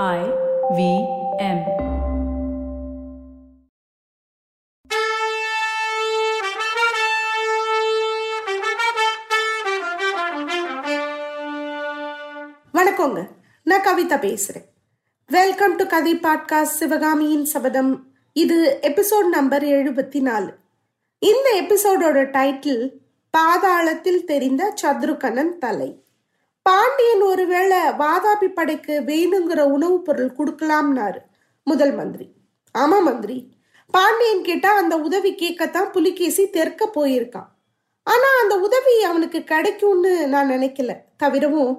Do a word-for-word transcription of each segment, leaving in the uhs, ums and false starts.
I V M. வணக்கங்க, நான் கவிதா பேசுறேன். வெல்கம் டு கதை பாட்காஸ் சிவகாமியின் சபதம். இது எபிசோட் நம்பர் எழுபத்தி நாலு. இந்த எபிசோடோட டைட்டில் பாதாளத்தில் தெரிந்த சத்ருக்னன் தலை. பாண்டியன் ஒருவேளை வாதாபி படைக்கு வேணுங்கிற உணவுப் பொருள் கொடுக்கலாம்னாரு முதல் மந்திரி. ஆமா மந்திரி, பாண்டியன் கேட்டா அந்த உதவி கேட்கத்தான் புலிகேசி தெற்க போயிருக்கான். ஆனா அந்த உதவி அவனுக்கு கிடைக்கும்னு நான் நினைக்கல. தவிரவும்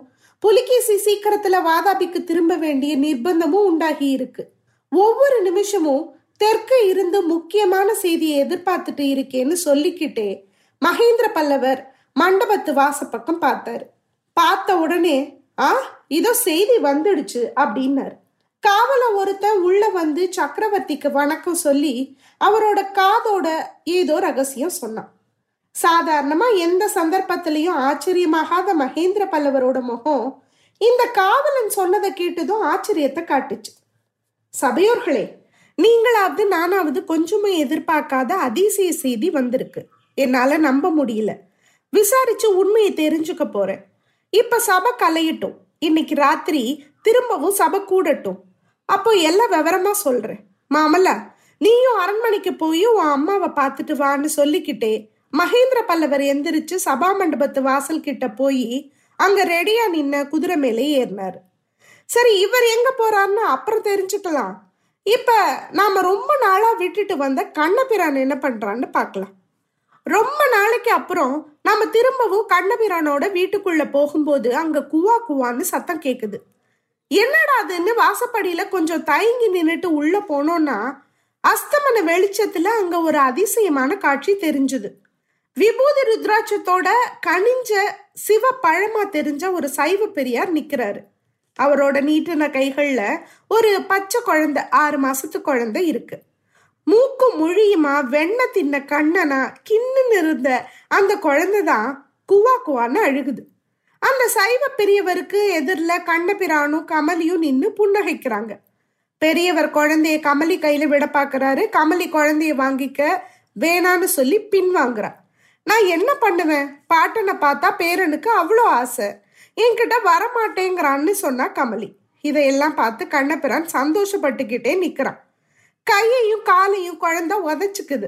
புலிகேசி சீக்கிரத்துல வாதாபிக்கு திரும்ப வேண்டிய நிர்பந்தமும் உண்டாகி இருக்கு. ஒவ்வொரு நிமிஷமும் தெற்க இருந்து முக்கியமான செய்தியை எதிர்பார்த்துட்டு இருக்கேன்னு சொல்லிக்கிட்டே மகேந்திர பல்லவர் மண்டபத்து வாசப்பக்கம் பார்த்தாரு. பார்த்த உடனே ஆ இதோ செய்தி வந்துடுச்சு அப்படின்னாரு. காவல ஒருத்தன் உள்ள வந்து சக்கரவர்த்திக்கு வணக்கம் சொல்லி அவரோட காதோட ஏதோ ரகசியம் சொன்னான். சாதாரணமா எந்த சந்தர்ப்பத்திலையும் ஆச்சரியமாகாத மகேந்திர பல்லவரோட முகம் இந்த காவலன் சொன்னதை கேட்டதும் ஆச்சரியத்தை காட்டுச்சு. சபையோர்களே, நீங்களாவது நானாவது கொஞ்சமே எதிர்பார்க்காத அதிசய செய்தி வந்திருக்கு. என்னால நம்ப முடியல. விசாரிச்சு உண்மையை தெரிஞ்சுக்க போறேன். இப்ப சபை கலையட்டும். இன்னைக்கு ராத்திரி திரும்பவும் சபை கூடட்டும். அப்போ எல்லாம் விவரமா சொல்றேன். மாமல்லா, நீயும் அரண்மனைக்கு போய் உன் அம்மாவை பார்த்துட்டு வான்னு சொல்லிக்கிட்டே மகேந்திர பல்லவர் எந்திரிச்சு சபா மண்டபத்து வாசல் கிட்ட போய் அங்க ரெடியா நின்ன குதிரை மேலே ஏறினாரு. சரி, இவர் எங்க போறாருன்னு அப்புறம் தெரிஞ்சுக்கலாம். இப்ப நாம ரொம்ப நாளா விட்டுட்டு வந்த கண்ணபிரான் என்ன பண்றான்னு பார்க்கலாம். ரொம்ப நாளைக்கு அப்புறம் நாம திரும்பவும் கண்ணபிரானோட வீட்டுக்குள்ள போகும்போது அங்க குவா குவான்னு சத்தம் கேக்குது. என்னடா அதுன்னு வாசப்படியில கொஞ்சம் தயங்கி நின்றுட்டு உள்ள போனோம்னா அஸ்தமன வெளிச்சத்துல அங்க ஒரு அதிசயமான காட்சி தெரிஞ்சுது. விபூதி ருத்ராட்சத்தோட கனிஞ்ச சிவ பழமா தெரிஞ்ச ஒரு சைவ பெரியார் நிக்கிறாரு. அவரோட நீட்டின கைகள்ல ஒரு பச்சை குழந்தை, ஆறு மாசத்து குழந்தை இருக்கு. மூக்கு மொழியுமா வெண்ண தின்ன கண்ணனா கிண்ணுன்னு இருந்த அந்த குழந்தைதான் குவா குவான்னு அழுகுது. அந்த சைவ பெரியவருக்கு எதிரில் கண்ணபிரானும் கமலியும் நின்று புன்னகைக்கிறாங்க. பெரியவர் குழந்தைய கமலி கையில விட பாக்குறாரு. கமலி குழந்தைய வாங்கிக்க வேணான்னு சொல்லி பின் வாங்குறான். நான் என்ன பண்ணுவேன், பாட்டனை பார்த்தா பேரனுக்கு அவ்வளோ ஆசை, என்கிட்ட வரமாட்டேங்கிறான்னு சொன்னா கமலி. இதையெல்லாம் பார்த்து கண்ணபிரான் சந்தோஷப்பட்டுக்கிட்டே நிக்கிறான். கையையும் காலையும் குழந்தை உதச்சுக்குது.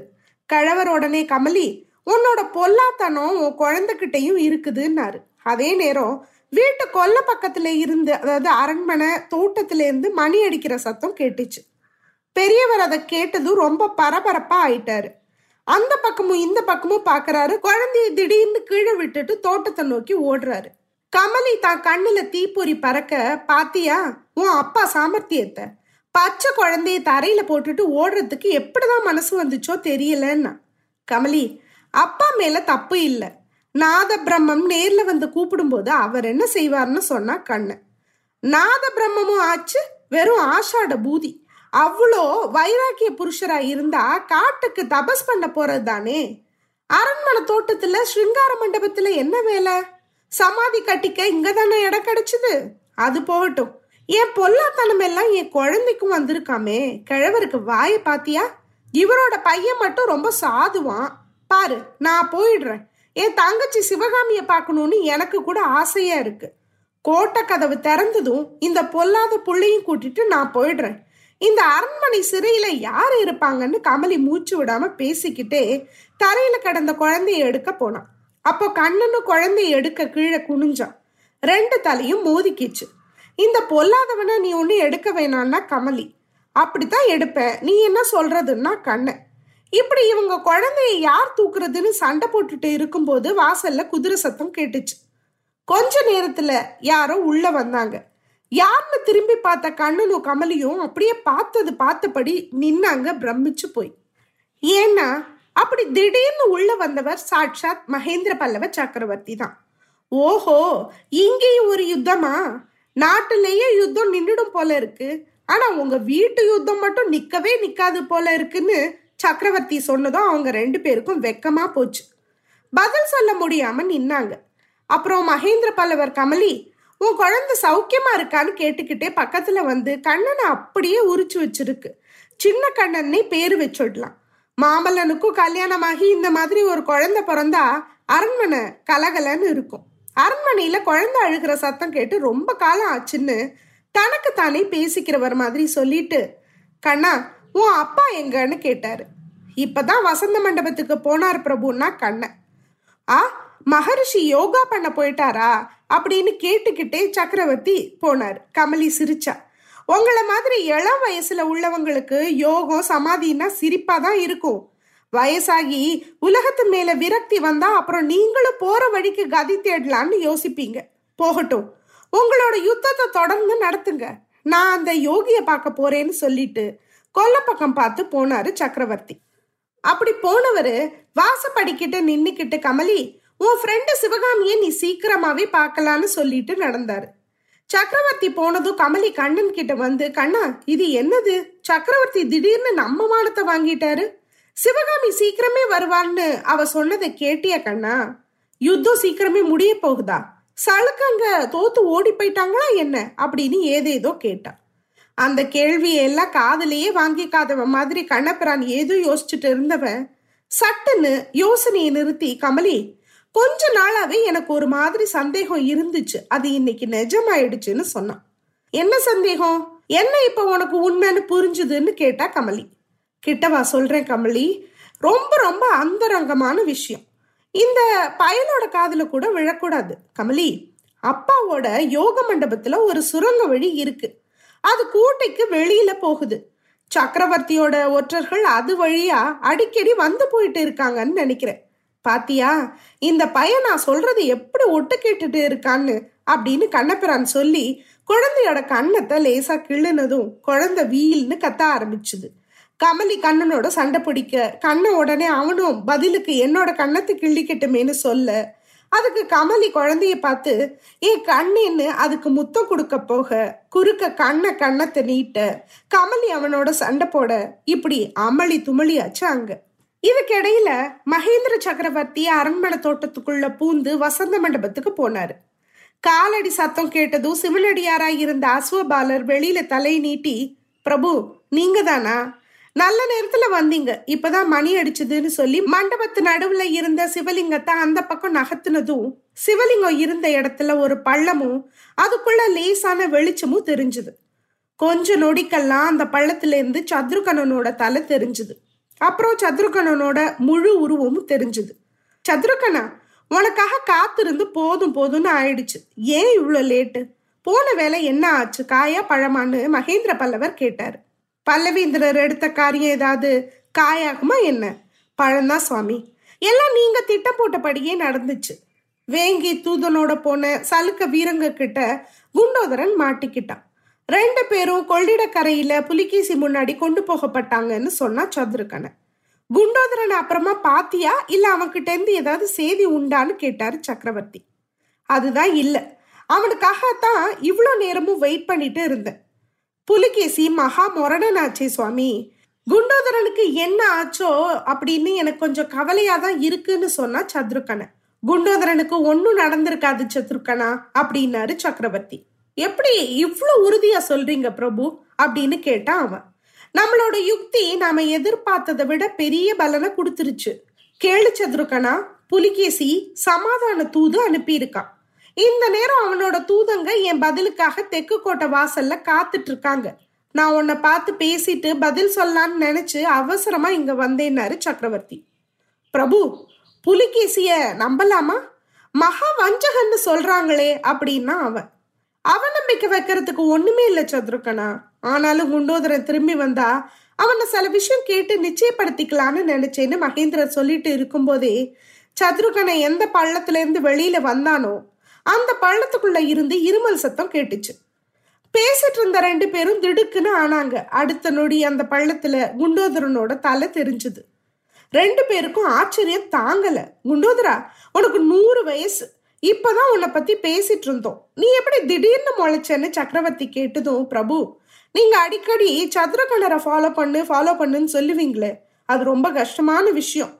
கழவர் உடனே கமலி, உன்னோட பொல்லாத்தனம் உன் குழந்தைகிட்டையும் இருக்குதுன்னாரு. அதே நேரம் வீட்டு கொல்ல பக்கத்துல இருந்து, அதாவது அரண்மனை தோட்டத்துல இருந்து மணி அடிக்கிற சத்தம் கேட்டுச்சு. பெரியவர் அதை கேட்டதும் ரொம்ப பரபரப்பா ஆயிட்டாரு. அந்த பக்கமும் இந்த பக்கமும் பாக்குறாரு. குழந்தைய திடீர்னு கீழே விட்டுட்டு தோட்டத்தை நோக்கி ஓடுறாரு. கமலி தான் கண்ணுல தீப்பொறி பறக்க, பாத்தியா உன் அப்பா சாமர்த்தியத்தை, பச்சை குழந்தைய தரையில போட்டுட்டு ஓடுறதுக்கு எப்படிதான் மனசு வந்துச்சோ தெரியலன்னா. கமலி, அப்பா மேல தப்பு இல்லை, நாத பிரம்மம் நேர்ல வந்து கூப்பிடும்போது அவர் என்ன செய்வார்னு சொன்னா கண்ணன். நாத பிரம்மமும் ஆச்சு, வெறும் ஆஷாட பூதி. அவ்வளோ வைராக்கிய புருஷரா இருந்தா காட்டுக்கு தபஸ் பண்ண போறது தானே. அரண்மனை தோட்டத்துல ஸ்ருங்கார மண்டபத்துல என்ன வேலை? சமாதி கட்டிக்க இங்கதானே இடம் கிடைச்சது. அது போகட்டும், என் பொல்லாத்தனம் எல்லாம் என் குழந்தைக்கும் வந்திருக்காமே. கிழவருக்கு வாயை பாத்தியா? இவரோட பையன் மட்டும் ரொம்ப சாதுவான் பாரு. நான் போயிடுறேன், என் தங்கச்சி சிவகாமிய பார்க்கணும்னு எனக்கு கூட ஆசையா இருக்கு. கோட்டை கதவு திறந்ததும் இந்த பொல்லாத புள்ளையும் கூட்டிட்டு நான் போயிடுறேன். இந்த அரண்மனை சிறையில யார் இருப்பாங்கன்னு கமலி மூச்சு விடாம பேசிக்கிட்டே தரையில கிடந்த குழந்தைய எடுக்க போனான். அப்போ கண்ணனு குழந்தைய எடுக்க கீழே குனிஞ்சான். ரெண்டு தலையும் மோதிக்கிச்சு. இந்த பொல்லாதவனை நீ ஒண்ணு எடுக்க வேணான்னா கமலி, அப்படித்தான் எடுப்ப, நீ என்ன சொல்றதுன்னா கண்ணன். இப்படி இவங்க குழந்தைய யார் தூக்குறதுன்னு சண்டை போட்டுட்டு இருக்கும்போது வாசல்ல குதிரை சத்தம் கேட்டுச்சு. கொஞ்ச நேரத்துல யாரோ உள்ள வந்தாங்க. யாருன்னு திரும்பி பார்த்த கண்ணனும் கமலியும் அப்படியே பார்த்தது பார்த்தபடி நின்னாங்க, பிரமிச்சு போய். ஏன்னா அப்படி திடீர்னு உள்ள வந்தவர் சாட்சாத் மகேந்திர பல்லவ சக்கரவர்த்தி தான். ஓஹோ, இங்கேயும் ஒரு யுத்தமா? நாட்டிலேயே யுத்தம் நின்றுடும் போல இருக்கு, ஆனா உங்க வீட்டு யுத்தம் மட்டும் நிக்கவே நிக்காது போல இருக்குன்னு சக்கரவர்த்தி சொன்னதும் அவங்க ரெண்டு பேருக்கும் வெக்கமா போச்சு. பதில் சொல்ல முடியாம நின்னாங்க. அப்புறம் மகேந்திர பல்லவர், கமலி உன் குழந்தை சௌக்கியமா இருக்கான்னு கேட்டுக்கிட்டே பக்கத்துல வந்து கண்ணனை அப்படியே உரிச்சு வச்சிருக்கு. சின்ன கண்ணன்னே பேரு வச்சுடலாம். மாமல்லனுக்கும் கல்யாணமாகி இந்த மாதிரி ஒரு குழந்தை பிறந்தா அரண்மனை கலகலன்னு இருக்கும். அரண்மனையில குழந்தை அழுகிற சத்தம் கேட்டு ரொம்ப காலம் ஆச்சுன்னு தனக்கு தானே பேசிக்கிறவர் மாதிரி சொல்லிட்டு, கண்ணா உன் அப்பா எங்கன்னு கேட்டாரு. இப்பதான் வசந்த மண்டபத்துக்கு போனார் பிரபுன்னா கண்ணன். ஆ, மகர்ஷி யோகா பண்ண போயிட்டாரா அப்படின்னு கேட்டுக்கிட்டே சக்கரவர்த்தி போனார். கமலி சிரிச்சா. உங்களை மாதிரி இளம் வயசுல உள்ளவங்களுக்கு யோகம் சமாதின்னா சிரிப்பா தான் இருக்கும். வயசாகி உலகத்து மேல விரக்தி வந்தா அப்புறம் நீங்களும் போற வழிக்கு கதி தேடலான்னு யோசிப்பீங்க. போகட்டும், உங்களோட யுத்தத்தை தொடர்ந்து நடத்துங்க. நான் அந்த யோகிய பார்க்க போறேன்னு சொல்லிட்டு கொல்லப்பக்கம் பார்த்து போனாரு சக்கரவர்த்தி. அப்படி போனவரு வாசப்படிக்கிட்ட நின்னுக்கிட்டு, கமலி உன் ஃப்ரெண்டு சிவகாமியை நீ சீக்கிரமாவே பார்க்கலான்னு சொல்லிட்டு நடந்தாரு. சக்கரவர்த்தி போனதும் கமலி கண்ணன் கிட்ட வந்து, கண்ணா இது என்னது, சக்கரவர்த்தி திடீர்னு நம்ம மானத்தை வாங்கிட்டாரு, சிவகாமி சீக்கிரமே வருவான்னு அவ சொன்னதை கேட்டியா கண்ணா? யுத்தம் சீக்கிரமே முடிய போகுதா, சலுக்கங்க தோத்து ஓடி போயிட்டாங்களா என்ன அப்படின்னு ஏதேதோ கேட்டா. அந்த கேள்வியெல்லாம் காதலையே வாங்கிக்காதவன் மாதிரி கண்ணபிரான் ஏதோ யோசிச்சுட்டு இருந்தவன் சட்டுன்னு யோசனையை நிறுத்தி, கமலி கொஞ்ச நாளாவே எனக்கு ஒரு மாதிரி சந்தேகம் இருந்துச்சு, அது இன்னைக்கு நிஜமாயிடுச்சுன்னு சொன்னான். என்ன சந்தேகம், என்ன இப்ப உனக்கு உண்மைன்னு புரிஞ்சுதுன்னு கேட்டா கமலி. கிட்டவா சொல்றேன் கமலி, ரொம்ப ரொம்ப அந்தரங்கமான விஷயம், இந்த பயலோட காதுல கூட விழக்கூடாது. கமலி, அப்பாவோட யோக மண்டபத்துல ஒரு சுரங்க வழி இருக்கு, அது கூட்டைக்கு வெளியில போகுது. சக்கரவர்த்தியோட ஒற்றர்கள் அது வழியா அடிக்கடி வந்து போயிட்டு இருக்காங்கன்னு நினைக்கிறேன். பாத்தியா இந்த பையன் நான் சொல்றது எப்படி ஒட்டு கேட்டுட்டு இருக்கான்னு அப்படின்னு கண்ணபிரான் சொல்லி குழந்தையோட கண்ணத்தை லேசா கிள்ளுனதும் குழந்தை வீல்னு கத்த ஆரம்பிச்சுது. கமலி கண்ணனோட சண்டை பிடிக்க கண்ண உடனே அவனும் பதிலுக்கு என்னோட கண்ணத்தை கிள்ளிக்கிட்டுமேன்னு சொல்ல, அதுக்கு கமலி குழந்தைய பார்த்து ஏன் கண்ணின்னு அதுக்கு முத்தம் கொடுக்க போக குறுக்க கண்ண கண்ணத்தை நீட்ட கமலி அவனோட சண்டை போட இப்படி அமளி துமளியாச்சு அங்க. இதுக்கிடையில மகேந்திர சக்கரவர்த்தி அரண்மனை தோட்டத்துக்குள்ள பூந்து வசந்த மண்டபத்துக்கு போனாரு. காலடி சத்தம் கேட்டதும் சிவனடியாராய் இருந்த அசுவ பாலர் வெளியில தலை நீட்டி, பிரபு நீங்க தானா, நல்ல நேரத்துல வந்தீங்க, இப்பதான் மணி அடிச்சதுன்னு சொல்லி மண்டபத்து நடுவுல இருந்த சிவலிங்கத்தை அந்த பக்கம் நகர்த்தினதும் சிவலிங்கம் இருந்த இடத்துல ஒரு பள்ளமும் அதுக்குள்ள லேசான வெளிச்சமும் தெரிஞ்சுது. கொஞ்ச நொடிக்கெல்லாம் அந்த பள்ளத்துல இருந்து சத்ருக்கனனோட தலை தெரிஞ்சுது. அப்புறம் சத்ருக்கனனோட முழு உருவமும் தெரிஞ்சுது. சத்ருக்கனா, உனக்காக காத்திருந்து போதும் போதும்னு ஆயிடுச்சு, ஏன் இவ்வளோ லேட்டு, போன வேலை என்ன ஆச்சு, காயா பழமான்னு மகேந்திர பல்லவர் கேட்டார். பல்லவேந்திரர் எடுத்த காரியம் ஏதாவது காயாகுமா என்ன, பழந்தான் சுவாமி, எல்லாம் நீங்க திட்டம் போட்டபடியே நடந்துச்சு. வேங்கி தூதனோட போன சலுக்க வீரங்க கிட்ட குண்டோதரன் மாட்டிக்கிட்டான். ரெண்டு பேரும் கொள்ளிடக்கரையில புலிகேசி முன்னாடி கொண்டு போகப்பட்டாங்கன்னு சொன்னா சத்ருக்கன. குண்டோதரன் அப்புறமா பாத்தியா, இல்ல அவன்கிட்ட இருந்து ஏதாவது செய்தி உண்டான்னு கேட்டாரு சக்கரவர்த்தி. அதுதான், இல்ல அவனுக்காகத்தான் இவ்வளோ நேரமும் வெயிட் பண்ணிட்டு இருந்தேன். புலிகேசி மகா மொரணன் ஆச்சே சுவாமி, குண்டோதரனுக்கு என்ன ஆச்சோ அப்படின்னு எனக்கு கொஞ்சம் கவலையா தான் இருக்குன்னு சொன்னா சத்ருக்கன. குண்டோதரனுக்கு ஒன்னும் நடந்திருக்காது சத்ருக்கனா அப்படின்னாரு சக்கரவர்த்தி. எப்படி இவ்வளோ உறுதியா சொல்றீங்க பிரபு அப்படின்னு கேட்டா அவன். நம்மளோட யுக்தி நாம எதிர்பார்த்ததை விட பெரிய பலனை கொடுத்துருச்சு. கேளு சத்ருக்கனா, புலிகேசி சமாதான தூது அனுப்பியிருக்கான். இந்த நேரம் அவனோட தூதங்க என் பதிலுக்காக தெற்கு கோட்டை வாசல்ல காத்துட்டு இருக்காங்க. நான் உன்னை பார்த்து பேசிட்டு பதில் சொல்லலான்னு நினைச்சு அவசரமா இங்க வந்தேன்னாரு சக்கரவர்த்தி. பிரபு, புலிகேசிய நம்பலாமா, மகா வஞ்சகன்னு சொல்றாங்களே அப்படின்னா அவன். அவநம்பிக்கை வைக்கிறதுக்கு ஒண்ணுமே இல்லை சத்ருக்கனா, ஆனாலும் குண்டோதரன் திரும்பி வந்தா அவனை சில விஷயம் கேட்டு நிச்சயப்படுத்திக்கலான்னு நினைச்சேன்னு மகேந்திரன் சொல்லிட்டு இருக்கும் போதே சத்ருக்கனை எந்த பள்ளத்துல இருந்து வெளியில வந்தானோ அந்த பள்ளத்துக்குள்ள இருந்து இருமல் சத்தம் கேட்டுச்சு. பேசிட்டு இருந்த ரெண்டு பேரும் திடுக்குன்னு ஆனாங்க. அடுத்த நொடி அந்த பள்ளத்துல குண்டோதரனோட தலை தெரிஞ்சுது. ரெண்டு பேருக்கும் ஆச்சரியம் தாங்கல. குண்டோதரா, உனக்கு நூறு வயசு, இப்பதான் உன்னை பத்தி பேசிட்டு இருந்தோம், நீ எப்படி திடீர்னு முளைச்சேன்னு சக்கரவர்த்தி கேட்டதும், பிரபு நீங்க அடிக்கடி சத்ருக்கனரை ஃபாலோ பண்ணு ஃபாலோ பண்ணுன்னு சொல்லுவீங்களே, அது ரொம்ப கஷ்டமான விஷயம்,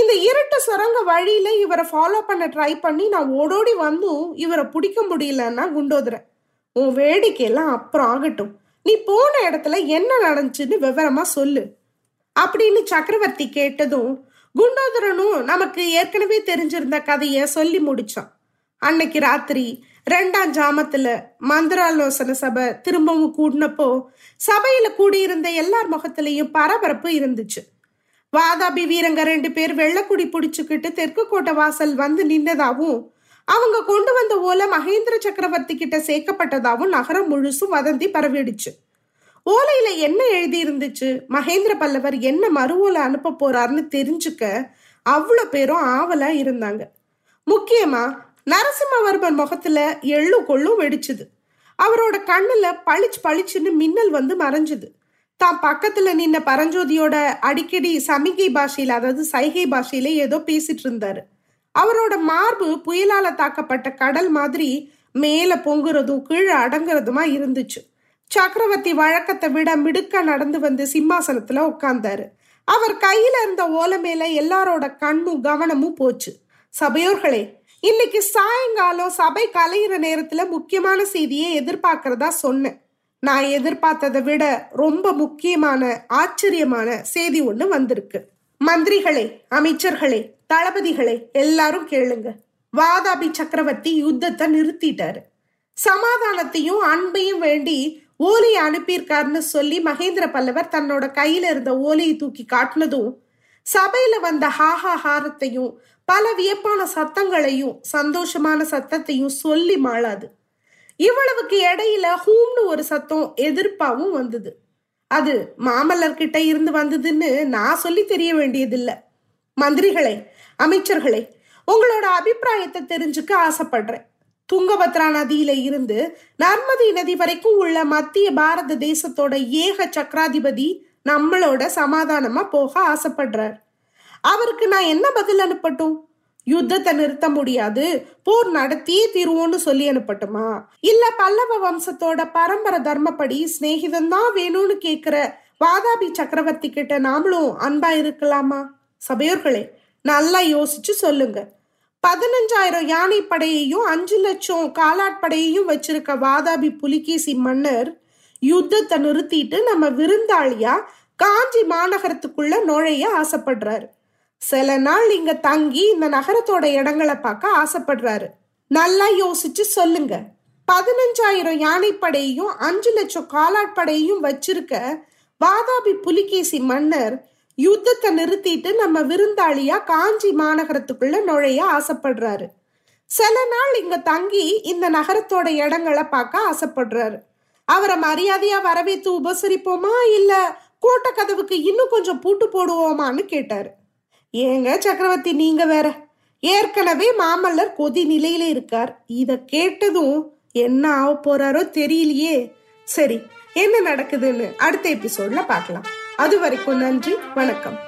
இந்த இருட்டு சுரங்க வழியில இவரை ஃபாலோ பண்ண ட்ரை பண்ணி நான் ஓடோடி வந்தும் இவரை பிடிக்க முடியலன்னா குண்டோதரன், உன் வேடிக்கையெல்லாம் அப்புறம் ஆகட்டும், நீ போன இடத்துல என்ன நடந்துச்சுன்னு விவரமா சொல்லு அப்படின்னு சக்கரவர்த்தி கேட்டதும் குண்டோதரனும் நமக்கு ஏற்கனவே தெரிஞ்சிருந்த கதைய சொல்லி முடிச்சான். அன்னைக்கு ராத்திரி ரெண்டாம் ஜாமத்துல மந்திராலோசனை சபை திரும்பவும் கூடினப்போ சபையில கூடியிருந்த எல்லார் முகத்திலையும் பரபரப்பு இருந்துச்சு. வாதாபி வீரங்க ரெண்டு பேர் வெள்ளக்குடி பிடிச்சுக்கிட்டு தெற்கு கோட்டை வாசல் வந்து நின்னதாவும் அவங்க கொண்டு வந்த ஓலை மகேந்திர சக்கரவர்த்தி கிட்ட சேர்க்கப்பட்டதாவும் நகரம் முழுசும் வதந்தி பரவிடுச்சு. ஓலையில என்ன எழுதி இருந்துச்சு, மகேந்திர பல்லவர் என்ன மறு ஓலை அனுப்ப போறாருன்னு தெரிஞ்சுக்க அவ்வளோ பேரும் ஆவலா இருந்தாங்க. முக்கியமா நரசிம்மவர்மன் முகத்துல எள்ளு கொள்ளும் வெடிச்சுது. அவரோட கண்ணுல பளிச்சு பளிச்சுன்னு மின்னல் வந்து மறைஞ்சுது. தான் பக்கத்துல நின்ன பரஞ்சோதியோட அடிக்கடி சமிகை பாஷையில, அதாவது சைகை பாஷையில ஏதோ பேசிட்டு இருந்தாரு. அவரோட மார்பு புயலால தாக்கப்பட்ட கடல் மாதிரி மேல பொங்குறதும் கீழே அடங்குறதுமா இருந்துச்சு. சக்கரவர்த்தி வழக்கத்தை விட மிடுக்க நடந்து வந்து சிம்மாசனத்துல உட்கார்ந்தாரு. அவர் கையில இருந்த ஓலை மேல எல்லாரோட கண்ணும் கவனமும் போச்சு. சபையோர்களே, இன்னைக்கு சாயங்காலம் சபை கலையிற நேரத்துல முக்கியமான செய்தியை எதிர்பார்க்கறதா சொன்னேன். நான் எதிர்பார்த்ததை விட ரொம்ப முக்கியமான ஆச்சரியமான செய்தி ஒண்ணு வந்திருக்கு. மந்திரிகளே, அமைச்சர்களே, தளபதிகளே, எல்லாரும் கேளுங்க. வாதாபி சக்கரவர்த்தி யுத்தத்தை நிறுத்திட்டாரு. சமாதானத்தையும் அன்பையும் வேண்டி ஓலையை அனுப்பியிருக்காருன்னு சொல்லி மகேந்திர பல்லவர் தன்னோட கையில இருந்த ஓலையை தூக்கி காட்டினதும் சபையில வந்த ஹாஹாஹாரத்தையும் பல வியப்பான சத்தங்களையும் சந்தோஷமான சத்தத்தையும் சொல்லி மாளாது. இவ்வளவுக்கு இடையில ஹூம்னு ஒரு சத்தம் எதிர்ப்பாவும் வந்தது. அது மாமல்லர்கிட்ட இருந்து வந்ததுன்னு நான் சொல்லி தெரிய வேண்டியதில்லை. மந்திரிகளே, அமைச்சர்களே, உங்களோட அபிப்பிராயத்தை தெரிஞ்சுக்க ஆசைப்படுறேன். தூங்கபத்ரா நதியில இருந்து நர்மதி நதி வரைக்கும் உள்ள மத்திய பாரத தேசத்தோட ஏக சக்கராதிபதி நம்மளோட சமாதானமா போக ஆசைப்படுறார். அவருக்கு நான் என்ன பதில் அனுப்பட்டும்? யுத்தத்தை நிறுத்த முடியாது, போர் நடத்தியே தீருவோன்னு சொல்லி அனுப்பட்டுமா, இல்ல பல்லவ வம்சத்தோட பரம்பரை தர்மப்படி சிநேகிதந்தான் வேணும்னு கேக்குற வாதாபி சக்கரவர்த்தி கிட்ட நாமளும் அன்பா இருக்கலாமா? சபையோர்களே, நல்லா யோசிச்சு சொல்லுங்க. பதினஞ்சாயிரம் யானைப்படையையும் அஞ்சு லட்சம் காலாட்படையையும் வச்சிருக்க வாதாபி புலிகேசி மன்னர் யுத்தத்தை நிறுத்திட்டு நம்ம விருந்தாளியா காஞ்சி மாநகரத்துக்குள்ள நுழைய ஆசைப்படுறாரு. சில நாள் இங்க தங்கி இந்த நகரத்தோட இடங்களை பார்க்க ஆசைப்படுறாரு. நல்லா யோசிச்சு சொல்லுங்க. பதினஞ்சாயிரம் யானைப்படையையும் அஞ்சு லட்சம் காலாட்படையையும் வச்சிருக்க வாதாபி புலிகேசி மன்னர் யுத்தத்தை நிறுத்திட்டு நம்ம விருந்தாளியா காஞ்சி மாநகரத்துக்குள்ள நுழைய ஆசைப்படுறாரு. சில நாள் இங்க தங்கி இந்த நகரத்தோட இடங்களை பார்க்க ஆசைப்படுறாரு. அவரை மரியாதையா வரவேற்று உபசரிப்போமா, இல்ல கோட்டை கதவுக்கு இன்னும் கொஞ்சம் பூட்டு போடுவோமான்னு கேட்டாரு. ஏங்க சக்கரவர்த்தி, நீங்க வேற, ஏற்கனவே மாமல்லர் கொதி நிலையில இருக்கார். இத கேட்டதும் என்ன ஆக போறாரோ தெரியலையே. சரி, என்ன நடக்குதுன்னு அடுத்த எபிசோட்ல பார்க்கலாம். அது வரைக்கும் நன்றி, வணக்கம்.